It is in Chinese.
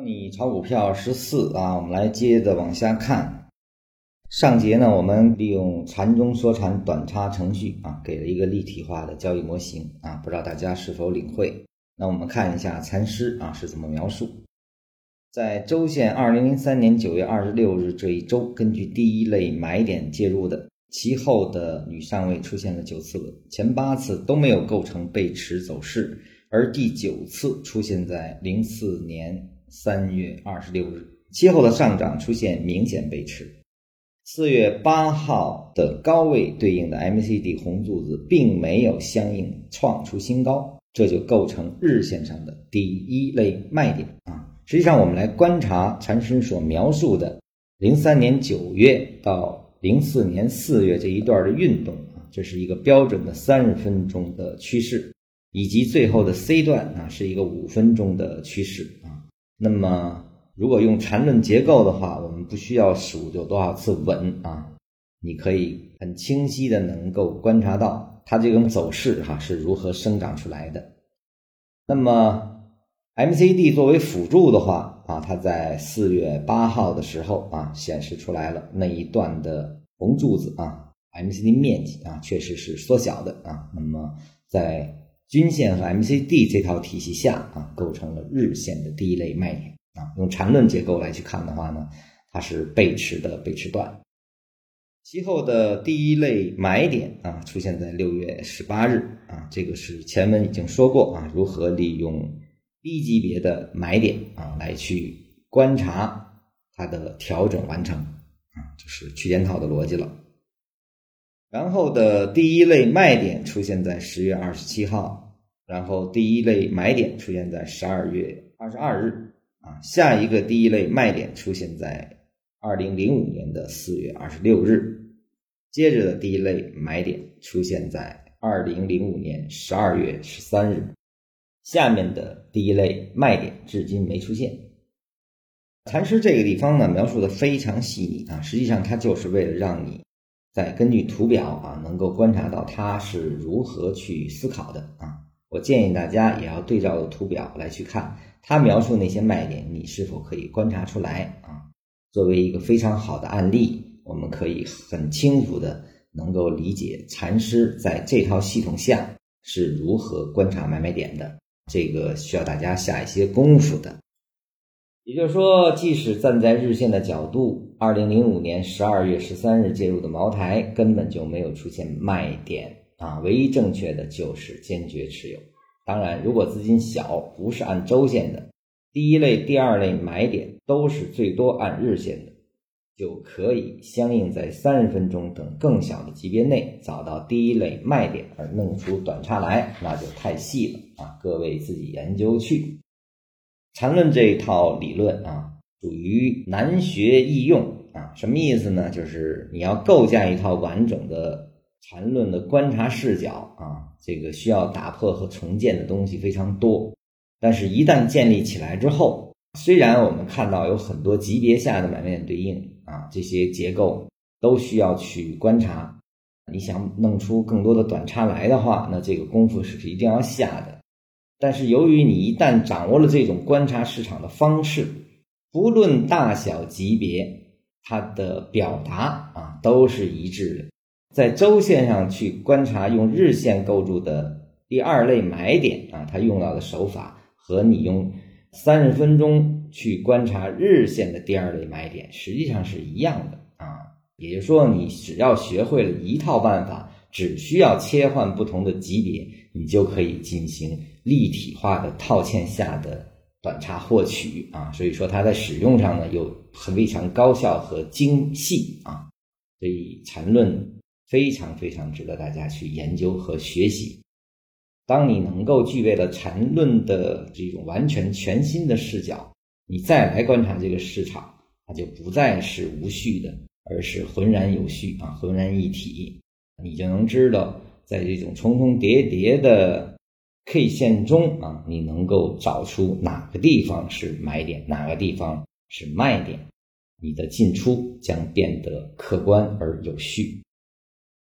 教你炒股票14啊，我们来接着往下看。上节呢，我们利用缠中说缠短差程序啊，给了一个立体化的交易模型啊，不知道大家是否领会。那我们看一下禅师啊是怎么描述。在周线2003年9月26日这一周，根据第一类买点介入的，其后的女上位出现了9次轮，前8次都没有构成背驰走势，而第9次出现在04年3月26日，其后的上涨出现明显背驰。4月8号的高位对应的 MACD 红柱子并没有相应创出新高，这就构成日线上的第一类卖点啊。实际上我们来观察禅师所描述的03年9月到04年4月这一段的运动啊，这是一个标准的30分钟的趋势，以及最后的 C 段啊是一个5分钟的趋势啊。那么如果用缠论结构的话，我们不需要数有多少次稳啊，你可以很清晰的能够观察到它这种走势啊是如何生长出来的。那么 MACD 作为辅助的话啊，它在4月8号的时候啊显示出来了那一段的红柱子啊 MACD 面积啊确实是缩小的啊，那么在均线和 MACD 这套体系下啊，构成了日线的第一类卖点啊。用缠论结构来去看的话呢，它是背驰的背驰段。其后的第一类买点啊，出现在6月18日啊，这个是前文已经说过啊，如何利用低级别的买点啊来去观察它的调整完成啊，这是区间套的逻辑了。然后的第一类卖点出现在10月27号，然后第一类买点出现在12月22日啊，下一个第一类卖点出现在2005年的4月26日，接着的第一类买点出现在2005年12月13日，下面的第一类卖点至今没出现。禅师这个地方呢描述的非常细腻啊，实际上它就是为了让你再根据图表啊，能够观察到它是如何去思考的啊。我建议大家也要对照图表来去看，它描述那些卖点，你是否可以观察出来啊？作为一个非常好的案例，我们可以很清楚的能够理解禅师在这套系统下是如何观察买卖点的，这个需要大家下一些功夫的。也就是说，即使站在日线的角度，2005年12月13日介入的茅台根本就没有出现卖点啊，唯一正确的就是坚决持有。当然，如果资金小，不是按周线的，第一类、第二类买点都是最多按日线的，就可以相应在30分钟等更小的级别内找到第一类卖点而弄出短差来，那就太细了啊，各位自己研究去。缠论这一套理论啊，属于难学易用啊，什么意思呢？就是你要构架一套完整的缠论的观察视角啊，这个需要打破和重建的东西非常多。但是一旦建立起来之后，虽然我们看到有很多级别下的买卖点对应啊，这些结构都需要去观察，你想弄出更多的短差来的话，那这个功夫是一定要下的。但是由于你一旦掌握了这种观察市场的方式，不论大小级别，它的表达啊都是一致的。在周线上去观察用日线构筑的第二类买点啊，它用到的手法和你用30分钟去观察日线的第二类买点实际上是一样的啊。也就是说，你只要学会了一套办法，只需要切换不同的级别，你就可以进行立体化的套嵌下的短差获取啊，所以说它在使用上呢有非常高效和精细啊，所以缠论非常非常值得大家去研究和学习。当你能够具备了缠论的这种完全全新的视角，你再来观察这个市场，它就不再是无序的，而是浑然有序啊，浑然一体。你就能知道在这种重重叠叠的 K 线中啊，你能够找出哪个地方是买点，哪个地方是卖点，你的进出将变得客观而有序。